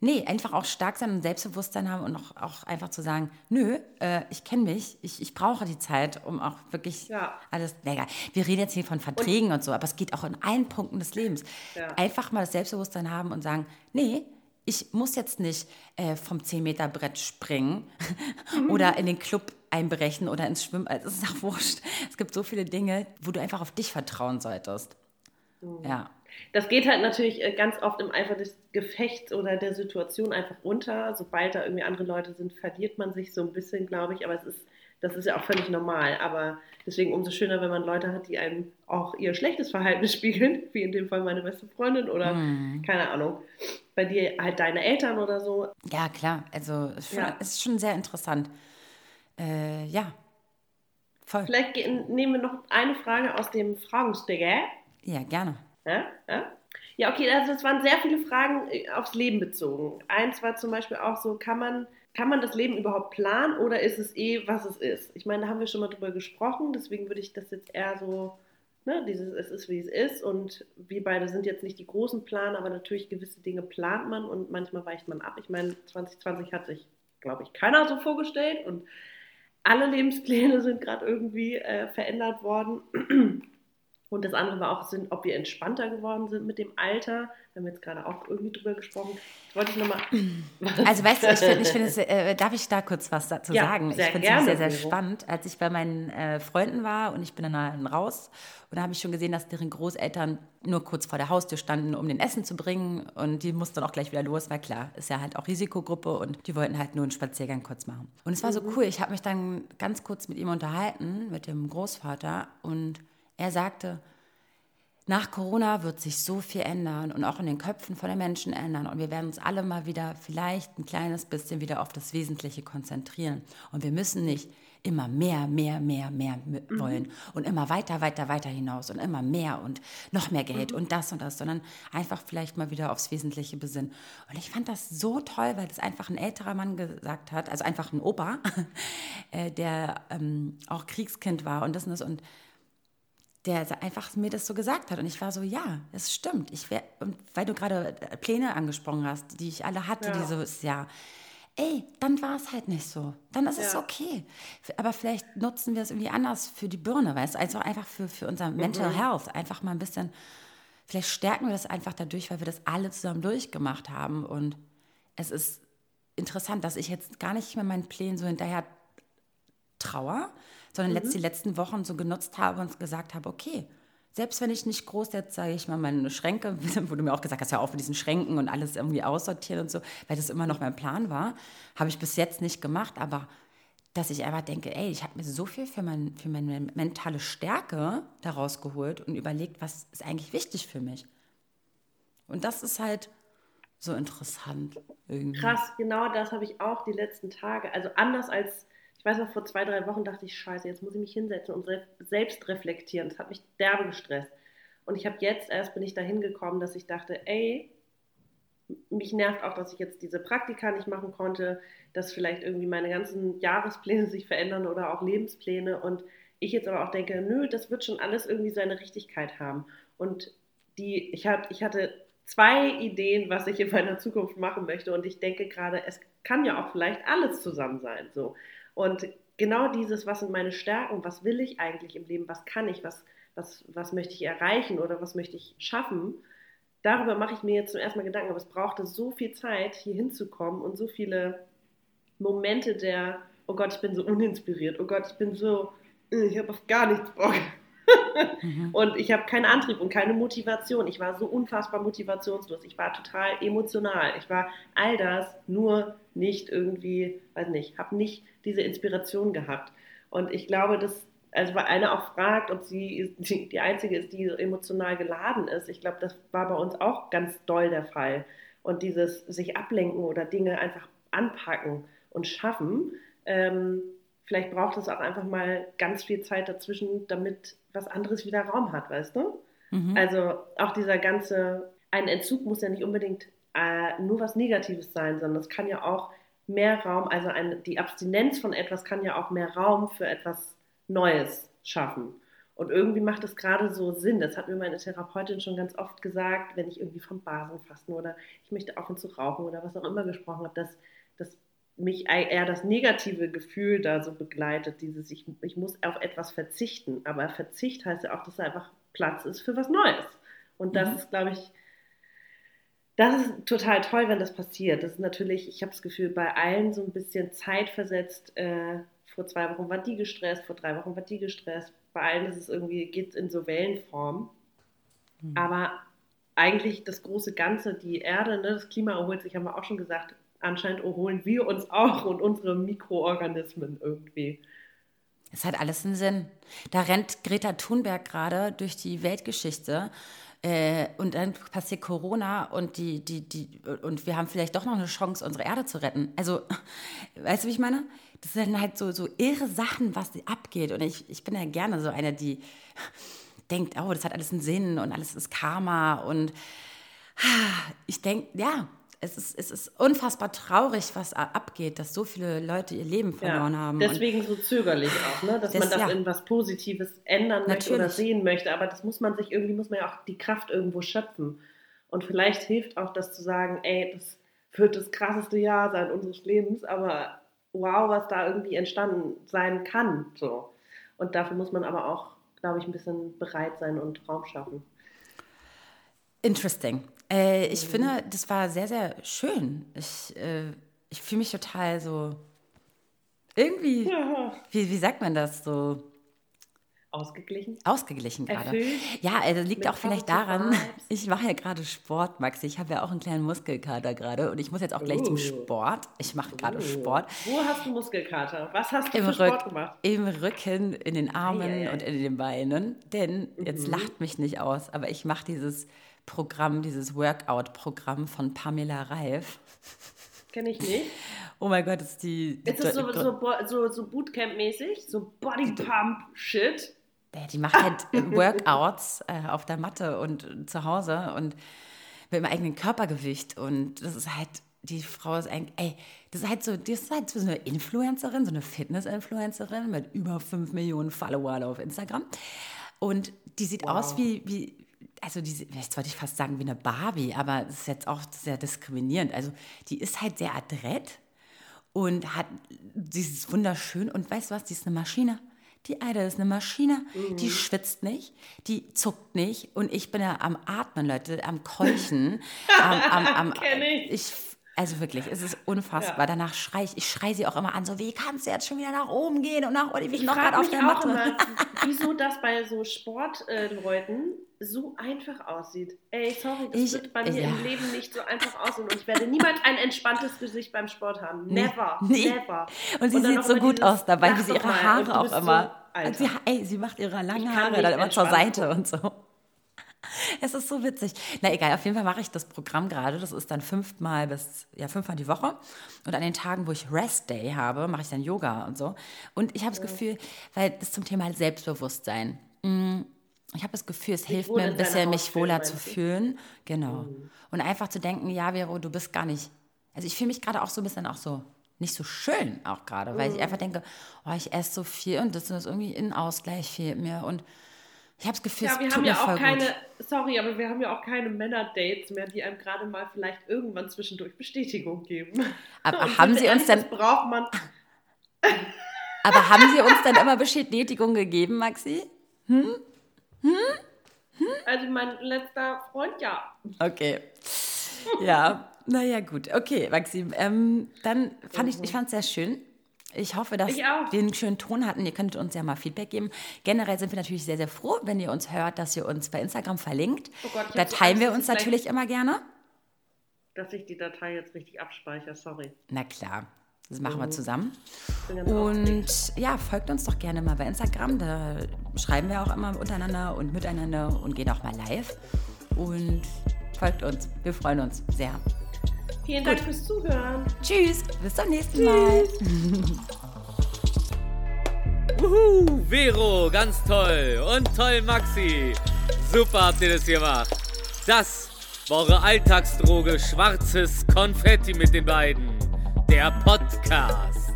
Nee, einfach auch stark sein und Selbstbewusstsein haben und auch, auch einfach zu sagen, nö, äh, ich kenne mich, ich, ich brauche die Zeit, um auch wirklich ja. alles, na egal, wir reden jetzt hier von Verträgen und, und so, aber es geht auch in allen Punkten des Lebens. Ja. Einfach mal das Selbstbewusstsein haben und sagen, nee, ich muss jetzt nicht äh, vom zehn-Meter-Brett springen mhm. oder in den Club einbrechen oder ins Schwimmen. Es ist auch wurscht. Es gibt so viele Dinge, wo du einfach auf dich vertrauen solltest. Mhm. Ja. Das geht halt natürlich ganz oft im Eifer des Gefechts oder der Situation einfach unter. Sobald da irgendwie andere Leute sind, verliert man sich so ein bisschen, glaube ich. Aber es ist, das ist ja auch völlig normal. Aber deswegen umso schöner, wenn man Leute hat, die einem auch ihr schlechtes Verhalten spiegeln, wie in dem Fall meine beste Freundin oder mhm. keine Ahnung. Bei dir halt deine Eltern oder so. Ja, klar. Also es ja. ist schon sehr interessant. Äh, ja, voll. Vielleicht gehen, nehmen wir noch eine Frage aus dem Fragesticker. Ja, gerne. Ja, ja? Ja, okay, also das waren sehr viele Fragen aufs Leben bezogen. Eins war zum Beispiel auch so, kann man, kann man das Leben überhaupt planen oder ist es eh, was es ist? Ich meine, da haben wir schon mal drüber gesprochen, deswegen würde ich das jetzt eher so... Ne, dieses es ist, wie es ist und wir beide sind jetzt nicht die großen Planer, aber natürlich gewisse Dinge plant man und manchmal weicht man ab. Ich meine, zwanzig zwanzig hat sich, glaube ich, keiner so vorgestellt und alle Lebenspläne sind gerade irgendwie äh, verändert worden. Und das andere war auch, sind, ob wir entspannter geworden sind mit dem Alter. Wir haben jetzt gerade auch irgendwie drüber gesprochen. Das wollte ich nochmal... Also weißt du, ich finde, ich find es, äh, darf ich da kurz was dazu ja, sagen? Ich finde es sehr, sehr spannend. Als ich bei meinen äh, Freunden war und ich bin dann raus und da habe ich schon gesehen, dass deren Großeltern nur kurz vor der Haustür standen, um den Essen zu bringen und die mussten dann auch gleich wieder los, weil klar, ist ja halt auch Risikogruppe und die wollten halt nur einen Spaziergang kurz machen. Und es war so cool, ich habe mich dann ganz kurz mit ihm unterhalten, mit dem Großvater und er sagte, nach Corona wird sich so viel ändern und auch in den Köpfen von den Menschen ändern und wir werden uns alle mal wieder vielleicht ein kleines bisschen wieder auf das Wesentliche konzentrieren und wir müssen nicht immer mehr, mehr, mehr, mehr wollen mhm. und immer weiter, weiter, weiter hinaus und immer mehr und noch mehr Geld mhm. und das und das, sondern einfach vielleicht mal wieder aufs Wesentliche besinnen. Und ich fand das so toll, weil das einfach ein älterer Mann gesagt hat, also einfach ein Opa, der ähm, auch Kriegskind war und das und das und der einfach mir das so gesagt hat. Und ich war so, ja, das stimmt. Ich wär, und weil du gerade Pläne angesprochen hast, die ich alle hatte ja. dieses Jahr. Ey, dann war es halt nicht so. Dann ist ja. es okay. Aber vielleicht nutzen wir es irgendwie anders für die Birne, weißt du? Also einfach für, für unser Mental mhm. Health. Einfach mal ein bisschen, vielleicht stärken wir das einfach dadurch, weil wir das alle zusammen durchgemacht haben. Und es ist interessant, dass ich jetzt gar nicht mehr meinen Plänen so hinterher trauer, sondern mhm. letzt, die letzten Wochen so genutzt habe und gesagt habe, okay, selbst wenn ich nicht groß jetzt, sage ich mal, meine Schränke, wo du mir auch gesagt hast, ja auf mit diesen Schränken und alles irgendwie aussortieren und so, weil das immer noch mein Plan war, habe ich bis jetzt nicht gemacht, aber dass ich einfach denke, ey, ich habe mir so viel für, mein, für meine mentale Stärke daraus geholt und überlegt, was ist eigentlich wichtig für mich. Und das ist halt so interessant irgendwie. Krass, genau das habe ich auch die letzten Tage, also anders als ich weiß noch, vor zwei, drei Wochen dachte ich, scheiße, jetzt muss ich mich hinsetzen und selbst reflektieren. Das hat mich derbe gestresst. Und ich habe jetzt erst, bin ich dahin gekommen, dass ich dachte, ey, mich nervt auch, dass ich jetzt diese Praktika nicht machen konnte, dass vielleicht irgendwie meine ganzen Jahrespläne sich verändern oder auch Lebenspläne. Und ich jetzt aber auch denke, nö, das wird schon alles irgendwie seine Richtigkeit haben. Und die, ich, hab, ich hatte zwei Ideen, was ich in meiner Zukunft machen möchte. Und ich denke gerade, es kann ja auch vielleicht alles zusammen sein, so. Und genau dieses, was sind meine Stärken, was will ich eigentlich im Leben, was kann ich, was, was, was möchte ich erreichen oder was möchte ich schaffen, darüber mache ich mir jetzt zum ersten Mal Gedanken. Aber es brauchte so viel Zeit, hier hinzukommen und so viele Momente der, oh Gott, ich bin so uninspiriert, oh Gott, ich bin so, ich habe auf gar nichts Bock. mhm. Und ich habe keinen Antrieb und keine Motivation. Ich war so unfassbar motivationslos. Ich war total emotional. Ich war all das, nur nicht irgendwie, weiß nicht, habe nicht diese Inspiration gehabt. Und ich glaube, dass, also weil einer auch fragt, ob sie die, die Einzige ist, die so emotional geladen ist. Ich glaube, das war bei uns auch ganz doll der Fall. Und dieses sich ablenken oder Dinge einfach anpacken und schaffen, ähm, vielleicht braucht es auch einfach mal ganz viel Zeit dazwischen, damit was anderes wieder Raum hat, weißt du? Mhm. Also auch dieser ganze, ein Entzug muss ja nicht unbedingt äh, nur was Negatives sein, sondern es kann ja auch mehr Raum, also eine, die Abstinenz von etwas kann ja auch mehr Raum für etwas Neues schaffen. Und irgendwie macht das gerade so Sinn. Das hat mir meine Therapeutin schon ganz oft gesagt, wenn ich irgendwie vom Basenfasten oder ich möchte auf und zu rauchen oder was auch immer gesprochen habe, dass, dass mich eher das negative Gefühl da so begleitet, dieses ich, ich muss auf etwas verzichten. Aber Verzicht heißt ja auch, dass da einfach Platz ist für was Neues. Und das mhm. ist, glaube ich, das ist total toll, wenn das passiert. Das ist natürlich, ich habe das Gefühl, bei allen so ein bisschen zeitversetzt. Äh, vor zwei Wochen war die gestresst, vor drei Wochen war die gestresst. Bei allen ist es irgendwie, geht es in so Wellenform. Mhm. Aber eigentlich das große Ganze, die Erde, ne, das Klima erholt sich, haben wir auch schon gesagt, anscheinend erholen wir uns auch und unsere Mikroorganismen irgendwie. Es hat alles einen Sinn. Da rennt Greta Thunberg gerade durch die Weltgeschichte. Äh, und dann passiert Corona und die, die, die, und wir haben vielleicht doch noch eine Chance, unsere Erde zu retten. Also, weißt du, wie ich meine? Das sind halt so, so irre Sachen, was abgeht. Und ich, ich bin ja gerne so eine, die denkt, oh, das hat alles einen Sinn und alles ist Karma. Und ich denke, ja, es ist, es ist unfassbar traurig, was abgeht, dass so viele Leute ihr Leben verloren ja, haben. Deswegen und so zögerlich auch, ne? dass das, man das ja. in was Positives ändern Natürlich. möchte oder sehen möchte. Aber das muss man sich irgendwie, muss man ja auch die Kraft irgendwo schöpfen. Und vielleicht hilft auch das zu sagen, ey, das wird das krasseste Jahr sein unseres Lebens, aber wow, was da irgendwie entstanden sein kann. So. Und dafür muss man aber auch, glaube ich, ein bisschen bereit sein und Raum schaffen. Interesting. Äh, ich mhm. finde, das war sehr, sehr schön. Ich, äh, ich fühle mich total so irgendwie, ja. wie, wie sagt man das so? Ausgeglichen? Ausgeglichen gerade. Ja, also liegt auch vielleicht daran, ich mache ja gerade Sport, Maxi. Ich habe ja auch einen kleinen Muskelkater gerade und ich muss jetzt auch gleich uh. zum Sport. Ich mache gerade uh. Sport. Wo hast du Muskelkater? Was hast du Im für Sport Rück, gemacht? Im Rücken, in den Armen ah, yeah, yeah. und in den Beinen. Denn mhm. jetzt lacht mich nicht aus, aber ich mache dieses Programm, dieses Workout-Programm von Pamela Reif. Kenne ich nicht. Oh mein Gott, ist die... Ist das so, so, so, so Bootcamp-mäßig? So Bodypump-Shit? Die macht halt Workouts äh, auf der Matte und zu Hause und mit dem eigenen Körpergewicht. Und das ist halt, die Frau ist eigentlich, ey, das ist halt so, das ist halt so eine Influencerin, so eine Fitness-Influencerin mit über fünf Millionen Followern auf Instagram. Und die sieht wow. aus wie, wie, also die, jetzt wollte ich fast sagen wie eine Barbie, aber das ist jetzt auch sehr diskriminierend. Also die ist halt sehr adrett und hat, sie ist wunderschön und weißt du was, die ist eine Maschine. Die eine ist eine Maschine, mhm. die schwitzt nicht, die zuckt nicht und ich bin ja am Atmen, Leute, am Keuchen. am, am, am, Kenn ich. ich. Also wirklich, es ist unfassbar. Ja. Danach schreie ich, ich schreie sie auch immer an, so wie kannst du jetzt schon wieder nach oben gehen und nach oben, ich bin noch gerade auf der Matte. Immer, wieso das bei so Sportleuten äh, so einfach aussieht. Ey, sorry, das ich, wird bei mir ja. im Leben nicht so einfach aussehen und ich werde niemals ein entspanntes Gesicht beim Sport haben. Never, nee. never. Und sie und sieht so gut dieses, aus dabei, wie sie ihre Haare auch immer, so, sie, ey, sie macht ihre langen Haare dann immer zur Seite und so. Es ist so witzig. Na egal, auf jeden Fall mache ich das Programm gerade. Das ist dann fünfmal bis, ja, fünfmal die Woche. Und an den Tagen, wo ich Rest Day habe, mache ich dann Yoga und so. Und ich habe das Gefühl, weil das zum Thema Selbstbewusstsein. Ich habe das Gefühl, es hilft mir ein bisschen, mich wohler zu fühlen. Genau. Und einfach zu denken, ja, Vero, du bist gar nicht. Also ich fühle mich gerade auch so ein bisschen auch so. Nicht so schön auch gerade, weil ich einfach denke, oh, ich esse so viel und das ist irgendwie ein Ausgleich fehlt mir und ich habe das Gefühl, ja, wir es tut haben ja auch keine, gut. Sorry, aber wir haben ja auch keine Männer-Dates mehr, die einem gerade mal vielleicht irgendwann zwischendurch Bestätigung geben. Aber haben Sie uns dann braucht man. Aber haben Sie uns dann immer Bestätigung gegeben, Maxi? Hm? Hm? Hm? Also mein letzter Freund, ja. Okay. Ja, naja, gut. Okay, Maxi, ähm, dann fand mhm. ich, ich fand es sehr schön. Ich hoffe, dass wir einen schönen Ton hatten. Ihr könntet uns ja mal Feedback geben. Generell sind wir natürlich sehr, sehr froh, wenn ihr uns hört, dass ihr uns bei Instagram verlinkt. Oh Gott, da teilen wir uns natürlich immer gerne. Dass ich die Datei jetzt richtig abspeichere, sorry. Na klar, das machen mhm. wir zusammen. Und ja, folgt uns doch gerne mal bei Instagram. Da schreiben wir auch immer untereinander und miteinander und gehen auch mal live. Und folgt uns. Wir freuen uns sehr. Vielen Dank Gut. fürs Zuhören. Tschüss, bis zum nächsten Tschüss. Mal. Wuhu, Vero, ganz toll. Und toll, Maxi. Super habt ihr das gemacht. Das war eure Alltagsdroge, schwarzes Konfetti mit den beiden. der Podcast.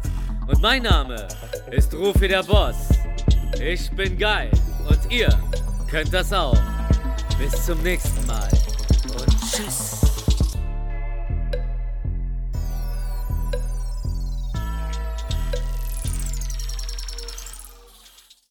Und mein Name ist Rufi der Boss. Ich bin geil und ihr könnt das auch. Bis zum nächsten Mal und tschüss.